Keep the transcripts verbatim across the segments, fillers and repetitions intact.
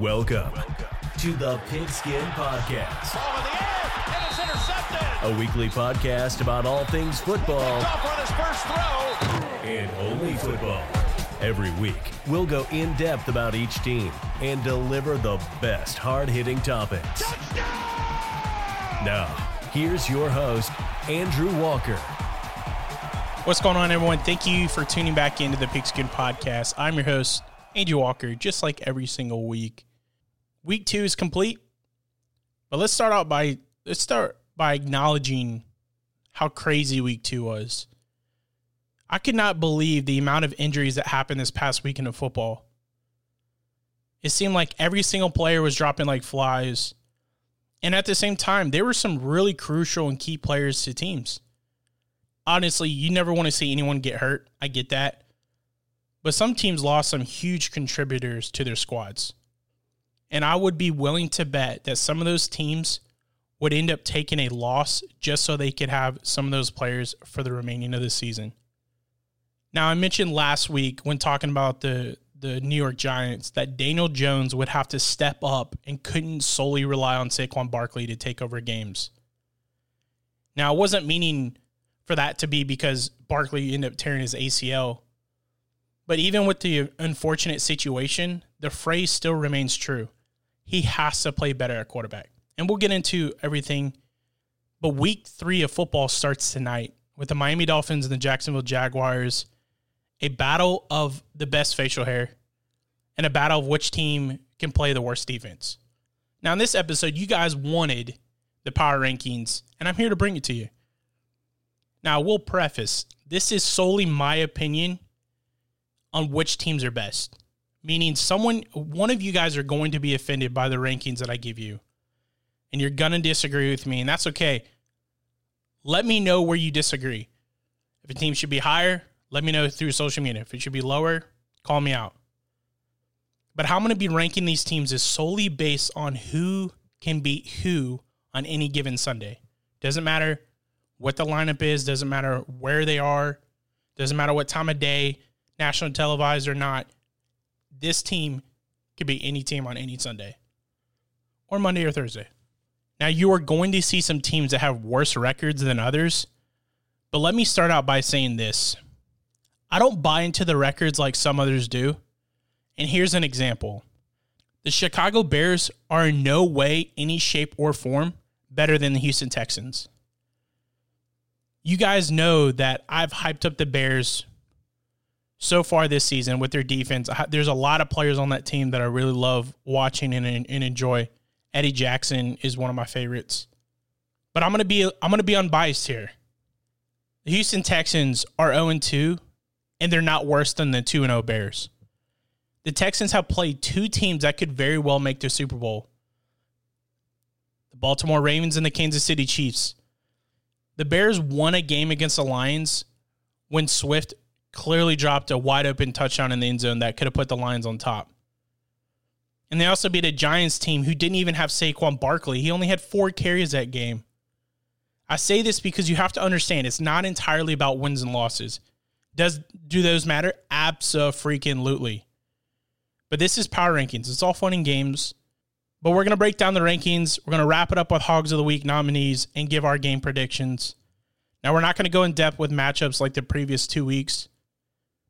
Welcome to the Pigskin Podcast. Ball in the air, and it's intercepted. A weekly podcast about all things football. Off on his first throw. And only football. Every week, we'll go in depth about each team and deliver the best hard-hitting topics. Touchdown! Now, here's your host, Andrew Walker. What's going on, everyone? Thank you for tuning back into the Pigskin Podcast. I'm your host, Andrew Walker, just like every single week. Week two is complete, but let's start out by let's start by acknowledging how crazy week two was. I could not believe the amount of injuries that happened this past weekend of football. It seemed like every single player was dropping like flies. And at the same time, there were some really crucial and key players to teams. Honestly, you never want to see anyone get hurt. I get that. But some teams lost some huge contributors to their squads. And I would be willing to bet that some of those teams would end up taking a loss just so they could have some of those players for the remaining of the season. Now, I mentioned last week when talking about the, the New York Giants that Daniel Jones would have to step up and couldn't solely rely on Saquon Barkley to take over games. Now, I wasn't meaning for that to be because Barkley ended up tearing his A C L. But even with the unfortunate situation, the phrase still remains true. He has to play better at quarterback. And we'll get into everything. But week three of football starts tonight with the Miami Dolphins and the Jacksonville Jaguars. A battle of the best facial hair and a battle of which team can play the worst defense. Now, in this episode, you guys wanted the power rankings, and I'm here to bring it to you. Now, I will preface, this is solely my opinion on which teams are best, meaning someone, one of you guys are going to be offended by the rankings that I give you, and you're going to disagree with me, and that's okay. Let me know where you disagree. If a team should be higher, let me know through social media. If it should be lower, call me out. But how I'm going to be ranking these teams is solely based on who can beat who on any given Sunday. Doesn't matter what the lineup is, doesn't matter where they are, doesn't matter what time of day, national televised or not, this team could be any team on any Sunday or Monday or Thursday. Now, you are going to see some teams that have worse records than others, but let me start out by saying this. I don't buy into the records like some others do, and here's an example. The Chicago Bears are in no way, any shape or form, better than the Houston Texans. You guys know that I've hyped up the Bears so far this season with their defense. There's a lot of players on that team that I really love watching and, and enjoy. Eddie Jackson is one of my favorites. But I'm gonna be I'm gonna be unbiased here. The Houston Texans are oh and two, and they're not worse than the two and oh Bears. The Texans have played two teams that could very well make the Super Bowl. The Baltimore Ravens and the Kansas City Chiefs. The Bears won a game against the Lions when Swift clearly dropped a wide-open touchdown in the end zone that could have put the Lions on top. And they also beat a Giants team who didn't even have Saquon Barkley. He only had four carries that game. I say this because you have to understand it's not entirely about wins and losses. Does do those matter? Abso-freaking-lutely. But this is power rankings. It's all fun and games. But we're going to break down the rankings. We're going to wrap it up with Hogs of the Week nominees and give our game predictions. Now, we're not going to go in depth with matchups like the previous two weeks,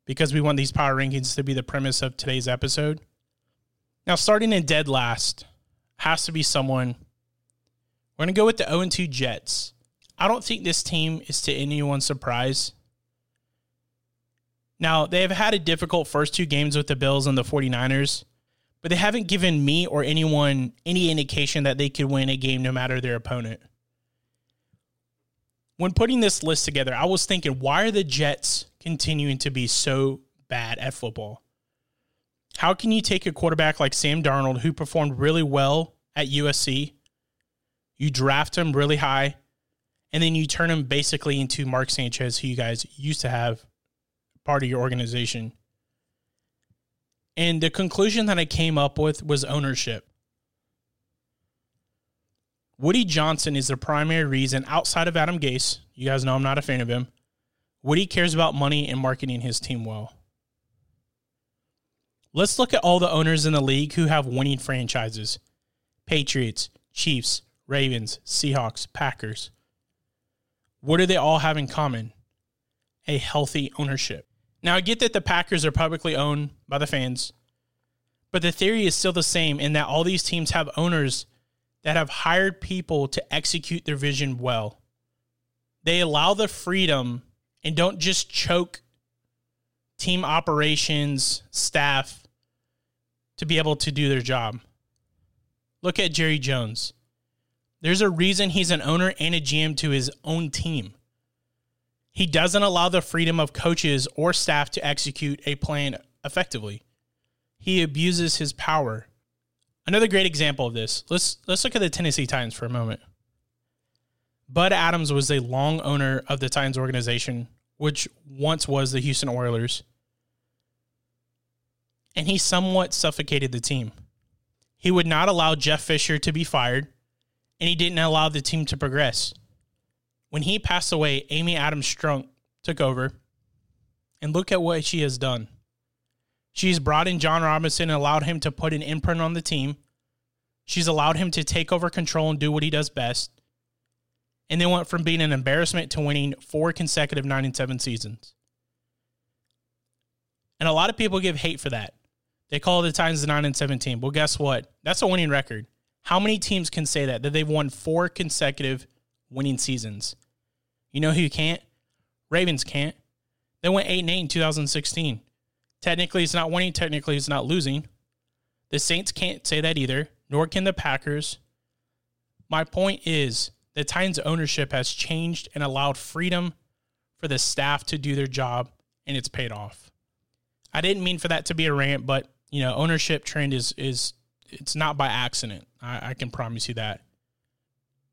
because we want these power rankings to be the premise of today's episode. Now, starting in dead last, has to be someone. We're going to go with the oh and two Jets. I don't think this team is to anyone's surprise. Now, they have had a difficult first two games with the Bills and the forty-niners, but they haven't given me or anyone any indication that they could win a game no matter their opponent. When putting this list together, I was thinking, why are the Jets continuing to be so bad at football? How can you take a quarterback like Sam Darnold, who performed really well at U S C, you draft him really high, and then you turn him basically into Mark Sanchez, who you guys used to have part of your organization? And the conclusion that I came up with was ownership. Woody Johnson is the primary reason, outside of Adam Gase, you guys know I'm not a fan of him, Woody cares about money and marketing his team well. Let's look at all the owners in the league who have winning franchises. Patriots, Chiefs, Ravens, Seahawks, Packers. What do they all have in common? A healthy ownership. Now, I get that the Packers are publicly owned by the fans, but the theory is still the same in that all these teams have owners that have hired people to execute their vision well. They allow the freedom and don't just choke team operations, staff, to be able to do their job. Look at Jerry Jones. There's a reason he's an owner and a G M to his own team. He doesn't allow the freedom of coaches or staff to execute a plan effectively. He abuses his power. Another great example of this, let's let's look at the Tennessee Titans for a moment. Bud Adams was a long owner of the Titans organization, which once was the Houston Oilers, and he somewhat suffocated the team. He would not allow Jeff Fisher to be fired, and he didn't allow the team to progress. When he passed away, Amy Adams-Strunk took over, and look at what she has done. She's brought in John Robinson and allowed him to put an imprint on the team. She's allowed him to take over control and do what he does best. And they went from being an embarrassment to winning four consecutive nine and seven seasons. And a lot of people give hate for that. They call the Titans the nine and seven team. Well, guess what? That's a winning record. How many teams can say that, that they've won four consecutive winning seasons? You know who can't? Ravens can't. They went eight and eight in two thousand sixteen. Technically, it's not winning. Technically, it's not losing. The Saints can't say that either, nor can the Packers. My point is, the Titans' ownership has changed and allowed freedom for the staff to do their job, and it's paid off. I didn't mean for that to be a rant, but, you know, ownership trend is, is it's not by accident. I, I can promise you that.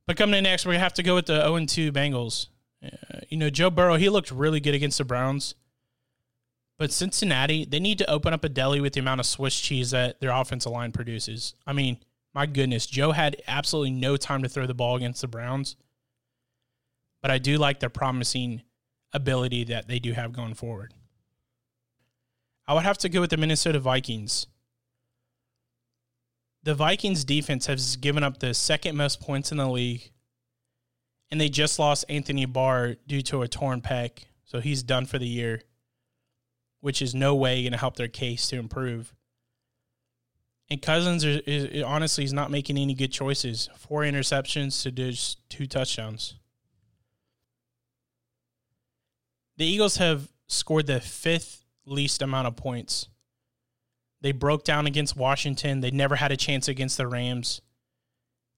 But coming in next, we have to go with the oh and two Bengals. Uh, you know, Joe Burrow, he looked really good against the Browns. But Cincinnati, they need to open up a deli with the amount of Swiss cheese that their offensive line produces. I mean, my goodness, Joe had absolutely no time to throw the ball against the Browns. But I do like their promising ability that they do have going forward. I would have to go with the Minnesota Vikings. The Vikings defense has given up the second most points in the league. And they just lost Anthony Barr due to a torn pec. So he's done for the year, which is no way going to help their case to improve. And Cousins are, is, honestly is not making any good choices. Four interceptions to just two touchdowns. The Eagles have scored the fifth least amount of points. They broke down against Washington. They never had a chance against the Rams.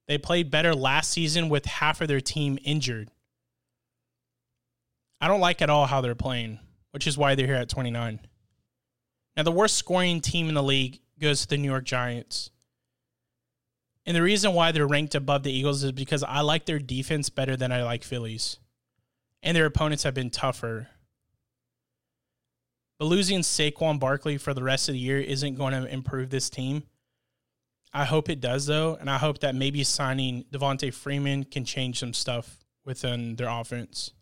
They played better last season with half of their team injured. I don't like at all how they're playing, which is why they're here at twenty-nine. Now, the worst scoring team in the league goes to the New York Giants. And the reason why they're ranked above the Eagles is because I like their defense better than I like Philly's. And their opponents have been tougher. But losing Saquon Barkley for the rest of the year isn't going to improve this team. I hope it does, though, and I hope that maybe signing Devontae Freeman can change some stuff within their offense.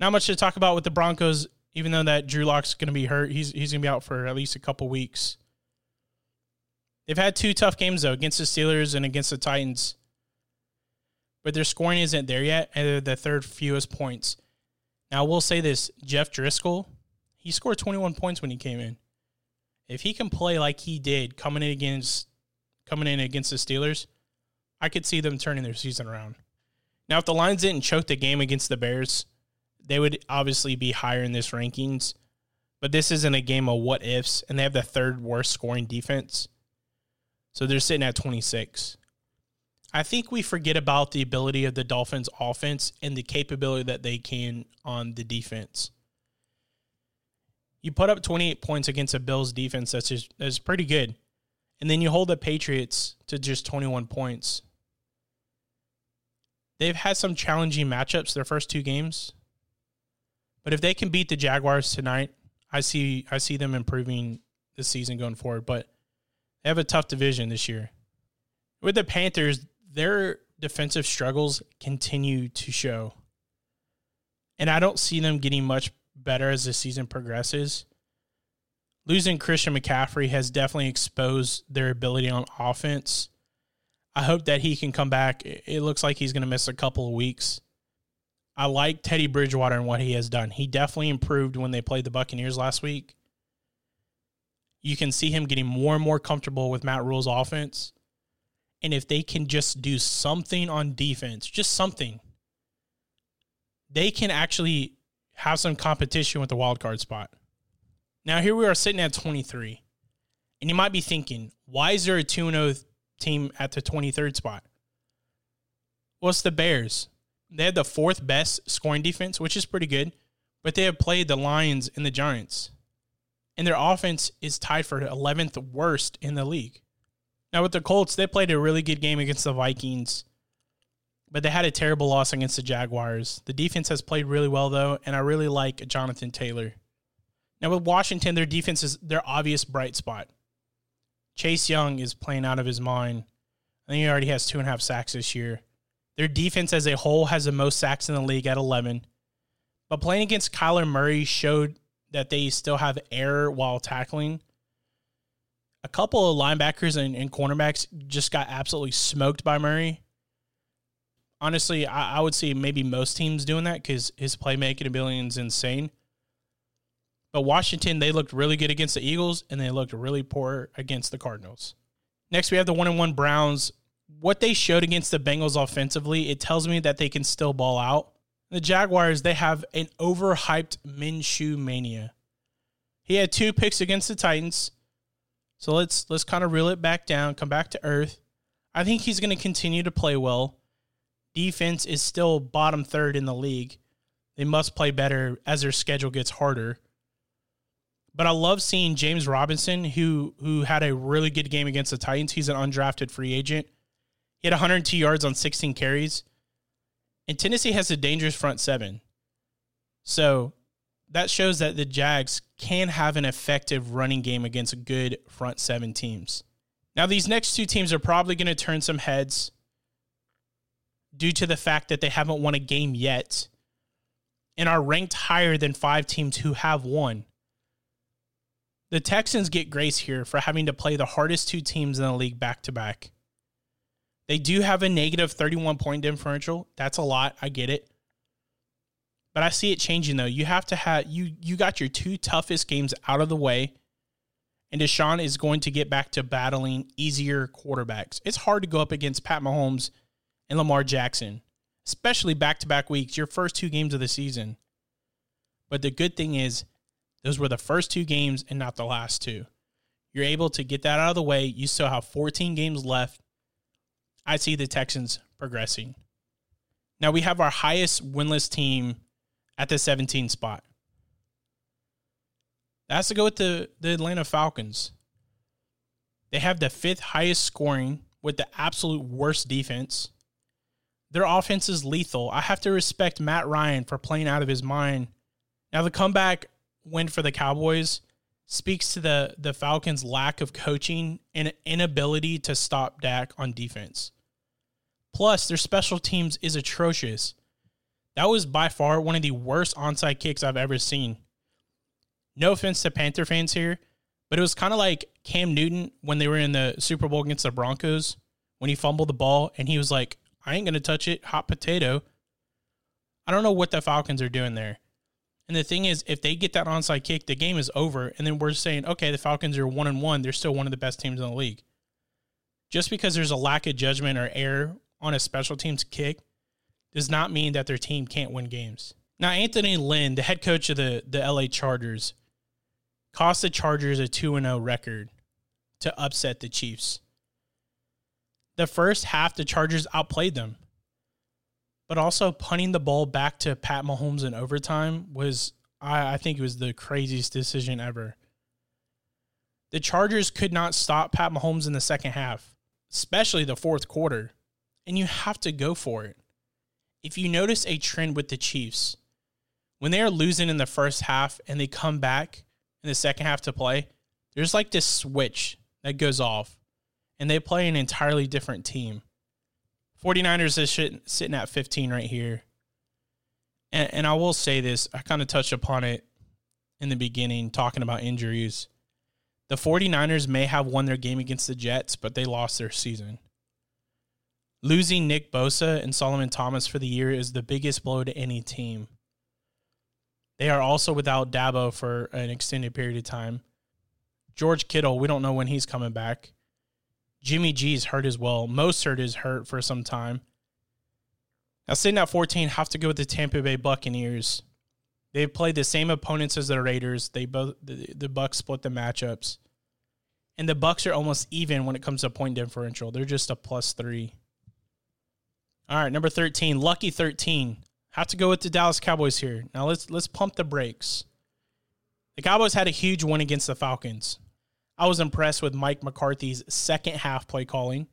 Not much to talk about with the Broncos, even though that Drew Lock's going to be hurt. He's he's going to be out for at least a couple weeks. They've had two tough games, though, against the Steelers and against the Titans. But their scoring isn't there yet, and they're the third fewest points. Now, I will say this. Jeff Driskel, he scored twenty-one points when he came in. If he can play like he did coming in against, coming in against the Steelers, I could see them turning their season around. Now, if the Lions didn't choke the game against the Bears, they would obviously be higher in this rankings, but this isn't a game of what ifs, and they have the third worst scoring defense. So they're sitting at twenty-six. I think we forget about the ability of the Dolphins offense and the capability that they can on the defense. You put up twenty-eight points against a Bills defense that's just, that's pretty good. And then you hold the Patriots to just twenty-one points. They've had some challenging matchups their first two games. But if they can beat the Jaguars tonight, I see I see them improving this season going forward. But they have a tough division this year. With the Panthers, their defensive struggles continue to show. And I don't see them getting much better as the season progresses. losing Christian McCaffrey has definitely exposed their ability on offense. I hope that he can come back. It looks like he's going to miss a couple of weeks. I like Teddy Bridgewater and what he has done. He definitely improved when they played the Buccaneers last week. You can see him getting more and more comfortable with Matt Rule's offense. And if they can just do something on defense, just something, they can actually have some competition with the wild card spot. Now, here we are sitting at twenty-three. And you might be thinking, why is there a two and oh team at the twenty-third spot? Well, it's the Bears. They had the fourth best scoring defense, which is pretty good, but they have played the Lions and the Giants, and their offense is tied for eleventh worst in the league. Now with the Colts, they played a really good game against the Vikings, but they had a terrible loss against the Jaguars. The defense has played really well though, and I really like Jonathan Taylor. Now with Washington, their defense is their obvious bright spot. Chase Young is playing out of his mind. I think he already has two and a half sacks this year. Their defense as a whole has the most sacks in the league at eleven. But playing against Kyler Murray showed that they still have error while tackling. A couple of linebackers and, and cornerbacks just got absolutely smoked by Murray. Honestly, I, I would see maybe most teams doing that because his playmaking ability is insane. But Washington, they looked really good against the Eagles, and they looked really poor against the Cardinals. Next, we have the one and one Browns. What they showed against the Bengals offensively, it tells me that they can still ball out. The Jaguars, they have an overhyped Minshew mania. He had two picks against the Titans. So let's let's kind of reel it back down, come back to earth. I think he's going to continue to play well. Defense is still bottom third in the league. They must play better as their schedule gets harder. But I love seeing James Robinson, who who had a really good game against the Titans. He's an undrafted free agent. He had one hundred two yards on sixteen carries. And Tennessee has a dangerous front seven. So that shows that the Jags can have an effective running game against good front seven teams. Now, these next two teams are probably going to turn some heads due to the fact that they haven't won a game yet and are ranked higher than five teams who have won. The Texans get grace here for having to play the hardest two teams in the league back-to-back. They do have a negative thirty-one point differential. That's a lot. I get it. But I see it changing, though. You have to have you you got your two toughest games out of the way, and Deshaun is going to get back to battling easier quarterbacks. It's hard to go up against Pat Mahomes and Lamar Jackson, especially back-to-back weeks, your first two games of the season. But the good thing is, those were the first two games and not the last two. You're able to get that out of the way. You still have fourteen games left. I see the Texans progressing. Now we have our highest winless team at the seventeenth spot. That has to go with the, the Atlanta Falcons. They have the fifth highest scoring with the absolute worst defense. Their offense is lethal. I have to respect Matt Ryan for playing out of his mind. Now the comeback win for the Cowboys speaks to the, the Falcons' lack of coaching and inability to stop Dak on defense. Plus, their special teams is atrocious. That was by far one of the worst onside kicks I've ever seen. No offense to Panther fans here, but it was kind of like Cam Newton when they were in the Super Bowl against the Broncos, when he fumbled the ball and he was like, I ain't going to touch it, hot potato. I don't know what the Falcons are doing there. And the thing is, if they get that onside kick, the game is over. And then we're saying, okay, the Falcons are one and one. They're still one of the best teams in the league. Just because there's a lack of judgment or error on a special teams kick does not mean that their team can't win games. Now, Anthony Lynn, the head coach of the, the L A Chargers, cost the Chargers a two and oh record to upset the Chiefs. The first half, the Chargers outplayed them. But also punting the ball back to Pat Mahomes in overtime was, I, I think it was the craziest decision ever. The Chargers could not stop Pat Mahomes in the second half, especially the fourth quarter, and you have to go for it. If you notice a trend with the Chiefs, when they are losing in the first half and they come back in the second half to play, there's like this switch that goes off, and they play an entirely different team. forty-niners is sitting at fifteen right here. And, and I will say this, I kind of touched upon it in the beginning, talking about injuries. The 49ers may have won their game against the Jets, but they lost their season. Losing Nick Bosa and Solomon Thomas for the year is the biggest blow to any team. They are also without Dabo for an extended period of time. George Kittle, we don't know when he's coming back. Jimmy G's hurt as well. Mostert is hurt for some time. Now, sitting at fourteen, have to go with the Tampa Bay Buccaneers. They've played the same opponents as the Raiders. They both the, the Bucs split the matchups. And the Bucs are almost even when it comes to point differential. They're just a plus three. All right, number thirteen, lucky thirteen. Have to go with the Dallas Cowboys here. Now let's let's pump the brakes. The Cowboys had a huge win against the Falcons. I was impressed with Mike McCarthy's second half play calling.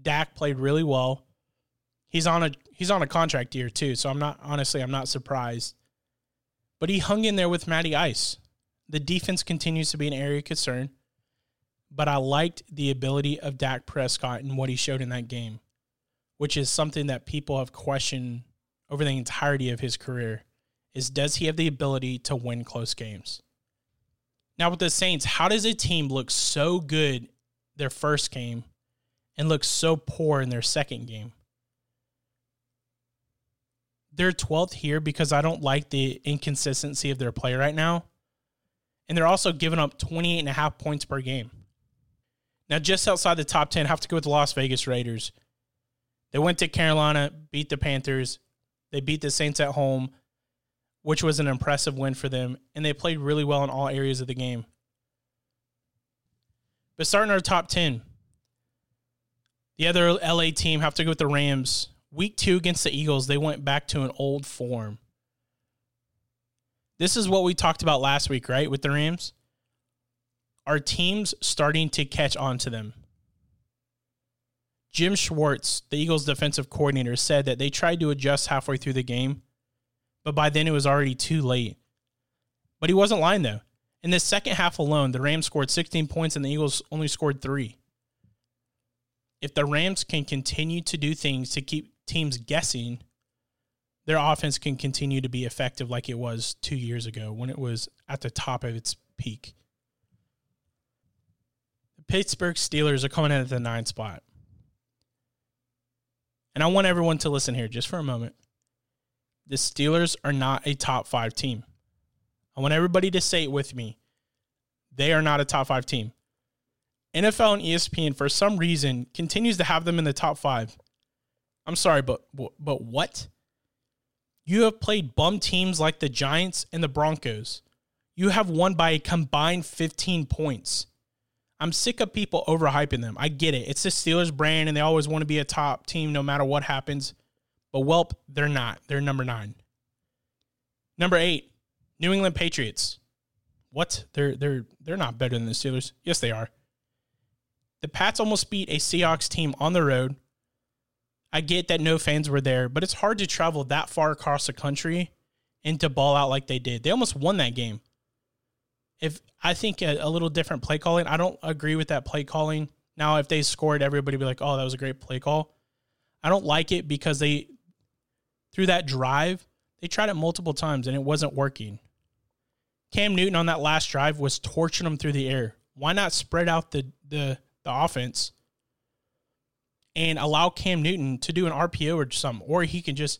Dak played really well. He's on a he's on a contract year too, so I'm not honestly I'm not surprised. But he hung in there with Matty Ice. The defense continues to be an area of concern, but I liked the ability of Dak Prescott and what he showed in that game, which is something that people have questioned over the entirety of his career, is does he have the ability to win close games? Now with the Saints, how does a team look so good their first game and look so poor in their second game? They're twelfth here because I don't like the inconsistency of their play right now. And they're also giving up twenty-eight and a half points per game. Now just outside the top ten, have to go with the Las Vegas Raiders. They went to Carolina, beat the Panthers. They beat the Saints at home, which was an impressive win for them, and they played really well in all areas of the game. But starting our top ten, the other L A team, have to go with the Rams. Week two against the Eagles, they went back to an old form. This is what we talked about last week, right, with the Rams? Our team's starting to catch on to them. Jim Schwartz, the Eagles defensive coordinator, said that they tried to adjust halfway through the game, but by then it was already too late. But he wasn't lying, though. In the second half alone, the Rams scored sixteen points and the Eagles only scored three. If the Rams can continue to do things to keep teams guessing, their offense can continue to be effective like it was two years ago when it was at the top of its peak. The Pittsburgh Steelers are coming in at the ninth spot. And I want everyone to listen here just for a moment. The Steelers are not a top five team. I want everybody to say it with me. They are not a top five team. N F L and E S P N, for some reason, continues to have them in the top five. I'm sorry, but but what? You have played bum teams like the Giants and the Broncos. You have won by a combined fifteen points. I'm sick of people overhyping them. I get it. It's the Steelers brand, and they always want to be a top team no matter what happens. But, welp, they're not. They're number nine. Number eight, New England Patriots. What? They're, they're, they're not better than the Steelers. Yes, they are. The Pats almost beat a Seahawks team on the road. I get that no fans were there, but it's hard to travel that far across the country and to ball out like they did. They almost won that game. If I think a, a little different play calling, I don't agree with that play calling. Now, if they scored, everybody would be like, oh, that was a great play call. I don't like it because they, through that drive, they tried it multiple times and it wasn't working. Cam Newton on that last drive was torching them through the air. Why not spread out the, the, the offense and allow Cam Newton to do an R P O or something, or he can just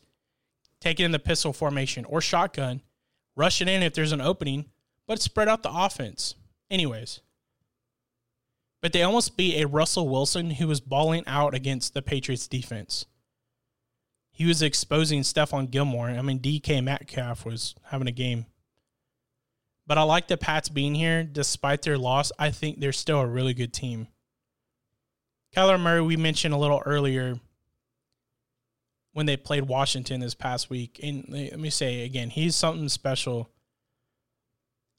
take it in the pistol formation or shotgun, rush it in if there's an opening, but spread out the offense. Anyways. But they almost beat a Russell Wilson who was balling out against the Patriots defense. He was exposing Stephon Gilmore. I mean, D K Metcalf was having a game. But I like the Pats being here. Despite their loss, I think they're still a really good team. Kyler Murray, we mentioned a little earlier when they played Washington this past week. And let me say again, he's something special.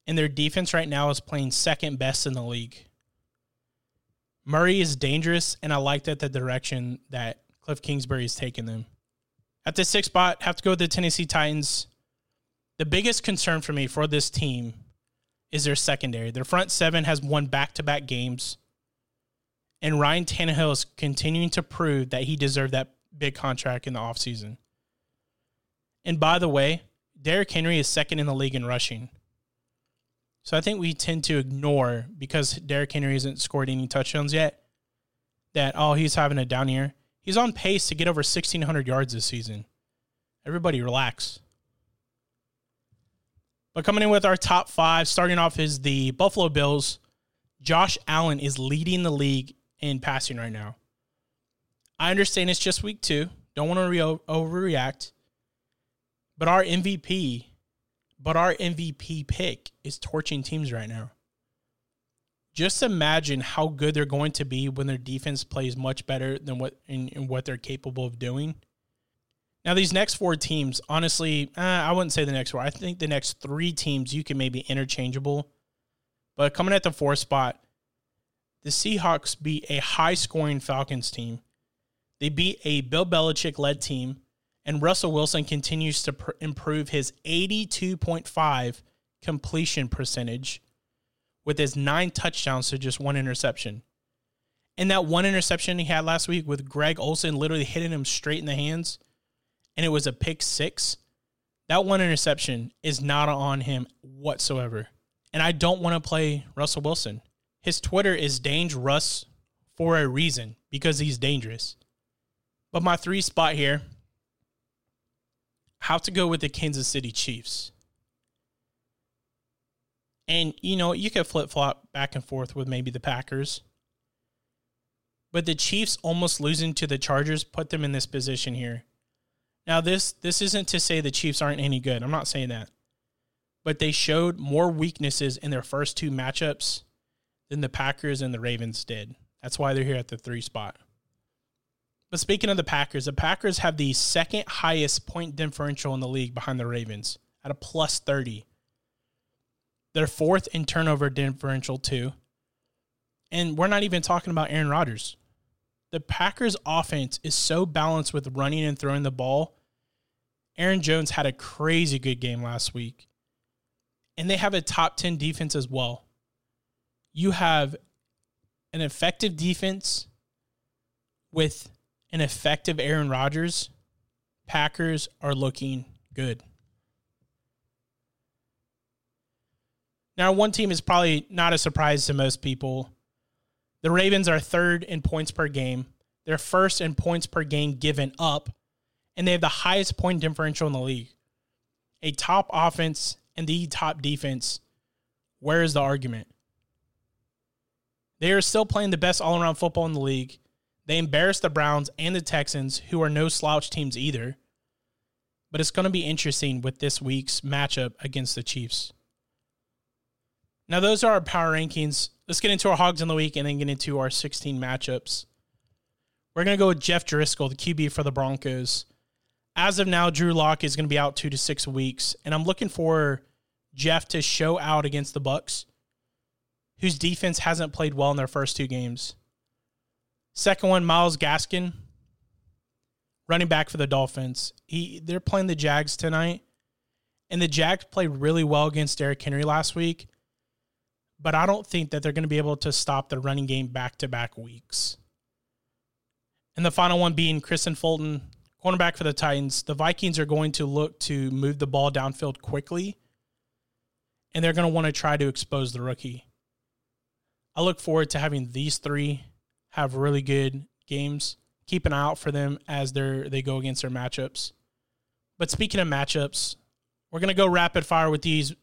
And their defense right now is playing second best in the league. Murray is dangerous, and I like that the direction that Cliff Kingsbury has taken them. At the sixth spot, have to go with the Tennessee Titans. The biggest concern for me for this team is their secondary. Their front seven has won back-to-back games, and Ryan Tannehill is continuing to prove that he deserved that big contract in the offseason. And by the way, Derrick Henry is second in the league in rushing. So I think we tend to ignore, because Derrick Henry hasn't scored any touchdowns yet, that, oh, he's having a down year. He's on pace to get over sixteen hundred yards this season. Everybody relax. But coming in with our top five, starting off is the Buffalo Bills. Josh Allen is leading the league in passing right now. I understand it's just week two. Don't want to re- overreact. But our M V P, but our M V P pick is torching teams right now. Just imagine how good they're going to be when their defense plays much better than what in, in what they're capable of doing. Now, these next four teams, honestly, eh, I wouldn't say the next four. I think the next three teams you can maybe interchangeable. But coming at the fourth spot, the Seahawks beat a high-scoring Falcons team. They beat a Bill Belichick-led team, and Russell Wilson continues to pr- improve his eighty-two point five completion percentage with his nine touchdowns to just one interception. And that one interception he had last week with Greg Olsen literally hitting him straight in the hands, and it was a pick six, that one interception is not on him whatsoever. And I don't want to play Russell Wilson. His Twitter is DangeRuss for a reason, because he's dangerous. But my three spot here, have to go with the Kansas City Chiefs. And, you know, you could flip-flop back and forth with maybe the Packers. But the Chiefs almost losing to the Chargers put them in this position here. Now, this this isn't to say the Chiefs aren't any good. I'm not saying that. But they showed more weaknesses in their first two matchups than the Packers and the Ravens did. That's why they're here at the three spot. But speaking of the Packers, the Packers have the second highest point differential in the league behind the Ravens at a plus thirty. They're fourth in turnover differential too. And we're not even talking about Aaron Rodgers. The Packers' offense is so balanced with running and throwing the ball. Aaron Jones had a crazy good game last week. And they have a top ten defense as well. You have an effective defense with an effective Aaron Rodgers. Packers are looking good. Now, one team is probably not a surprise to most people. The Ravens are third in points per game. They're first in points per game given up, and they have the highest point differential in the league. A top offense and the top defense. Where is the argument? They are still playing the best all-around football in the league. They embarrassed the Browns and the Texans, who are no slouch teams either. But it's going to be interesting with this week's matchup against the Chiefs. Now, those are our power rankings. Let's get into our Hogs in the Week and then get into our sixteen matchups. We're going to go with Jeff Driskel, the Q B for the Broncos. As of now, Drew Lock is going to be out two to six weeks, and I'm looking for Jeff to show out against the Bucks, whose defense hasn't played well in their first two games. Second one, Myles Gaskin, running back for the Dolphins. He They're playing the Jags tonight, and the Jags played really well against Derrick Henry last week. But I don't think that they're going to be able to stop the running game back-to-back weeks. And the final one being Christian Fulton, cornerback for the Titans. The Vikings are going to look to move the ball downfield quickly, and they're going to want to try to expose the rookie. I look forward to having these three have really good games. Keep an eye out for them as they're, they go against their matchups. But speaking of matchups, we're going to go rapid fire with these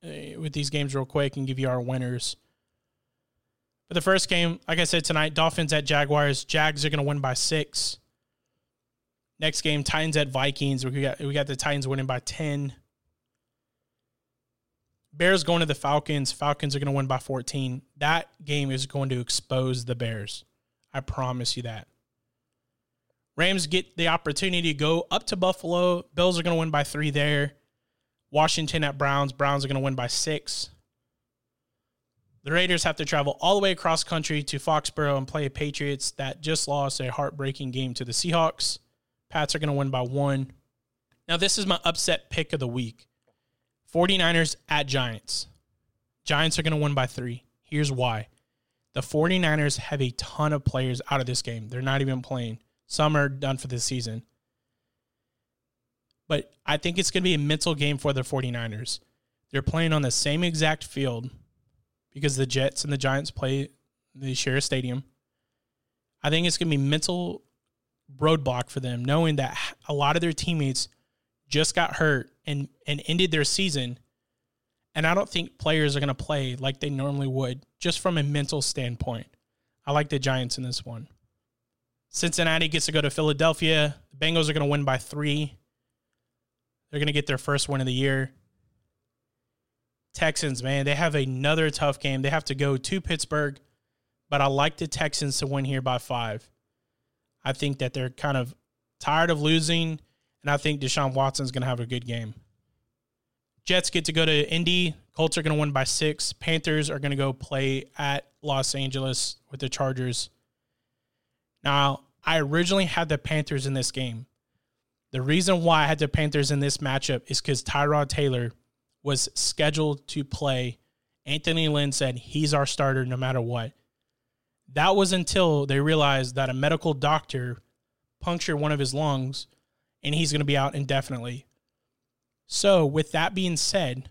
with these games real quick and give you our winners. But the first game, like I said tonight, Dolphins at Jaguars. Jags are going to win by six. Next game, Titans at Vikings. We got we got the Titans winning by ten. Bears going to the Falcons. Falcons are going to win by fourteen. That game is going to expose the Bears. I promise you that. Rams get the opportunity to go up to Buffalo. Bills are going to win by three there. Washington at Browns. Browns are going to win by six. The Raiders have to travel all the way across country to Foxborough and play Patriots that just lost a heartbreaking game to the Seahawks. Pats are going to win by one. Now, this is my upset pick of the week. 49ers at Giants. Giants are going to win by three. Here's why. The 49ers have a ton of players out of this game. They're not even playing. Some are done for this season. But I think it's going to be a mental game for the 49ers. They're playing on the same exact field because the Jets and the Giants play, they share a stadium. I think it's going to be mental roadblock for them, knowing that a lot of their teammates just got hurt and, and ended their season. And I don't think players are going to play like they normally would, just from a mental standpoint. I like the Giants in this one. Cincinnati gets to go to Philadelphia. The Bengals are going to win by three. They're going to get their first win of the year. Texans, man, they have another tough game. They have to go to Pittsburgh, but I like the Texans to win here by five. I think that they're kind of tired of losing, and I think Deshaun Watson's going to have a good game. Jets get to go to Indy. Colts are going to win by six. Panthers are going to go play at Los Angeles with the Chargers. Now, I originally had the Panthers in this game. The reason why I had the Panthers in this matchup is because Tyrod Taylor was scheduled to play. Anthony Lynn said he's our starter no matter what. That was until they realized that a medical doctor punctured one of his lungs and he's going to be out indefinitely. So with that being said,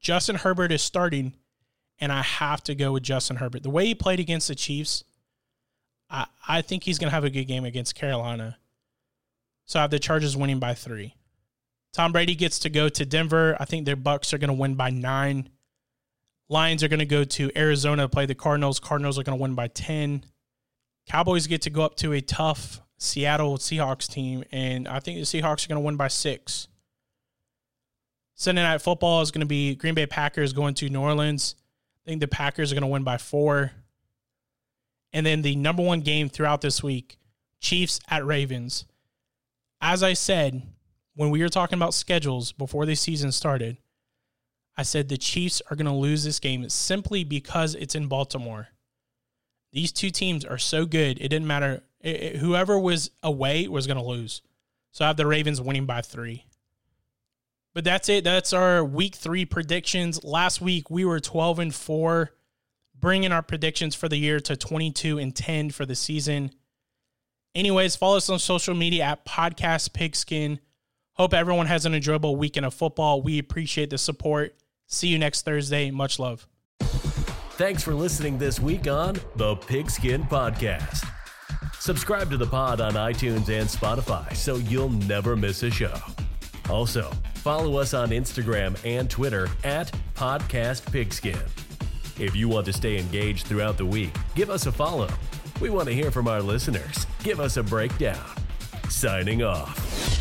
Justin Herbert is starting, and I have to go with Justin Herbert. The way he played against the Chiefs, I, I think he's going to have a good game against Carolina. So I have the Chargers winning by three. Tom Brady gets to go to Denver. I think their Bucks are going to win by nine. Lions are going to go to Arizona to play the Cardinals. Cardinals are going to win by ten. Cowboys get to go up to a tough Seattle Seahawks team, and I think the Seahawks are going to win by six. Sunday Night Football is going to be Green Bay Packers going to New Orleans. I think the Packers are going to win by four. And then the number one game throughout this week, Chiefs at Ravens. As I said, when we were talking about schedules before the season started, I said the Chiefs are going to lose this game simply because it's in Baltimore. These two teams are so good, it didn't matter. It, it, whoever was away was going to lose. So I have the Ravens winning by three. But that's it. That's our week three predictions. Last week, we were twelve and four, bringing our predictions for the year to twenty-two and ten for the season. Anyways, follow us on social media at Podcast Pigskin. Hope everyone has an enjoyable weekend of football. We appreciate the support. See you next Thursday. Much love. Thanks for listening this week on the Pigskin Podcast. Subscribe to the pod on iTunes and Spotify so you'll never miss a show. Also, follow us on Instagram and Twitter at Podcast Pigskin. If you want to stay engaged throughout the week, give us a follow. We want to hear from our listeners. Give us a breakdown. Signing off.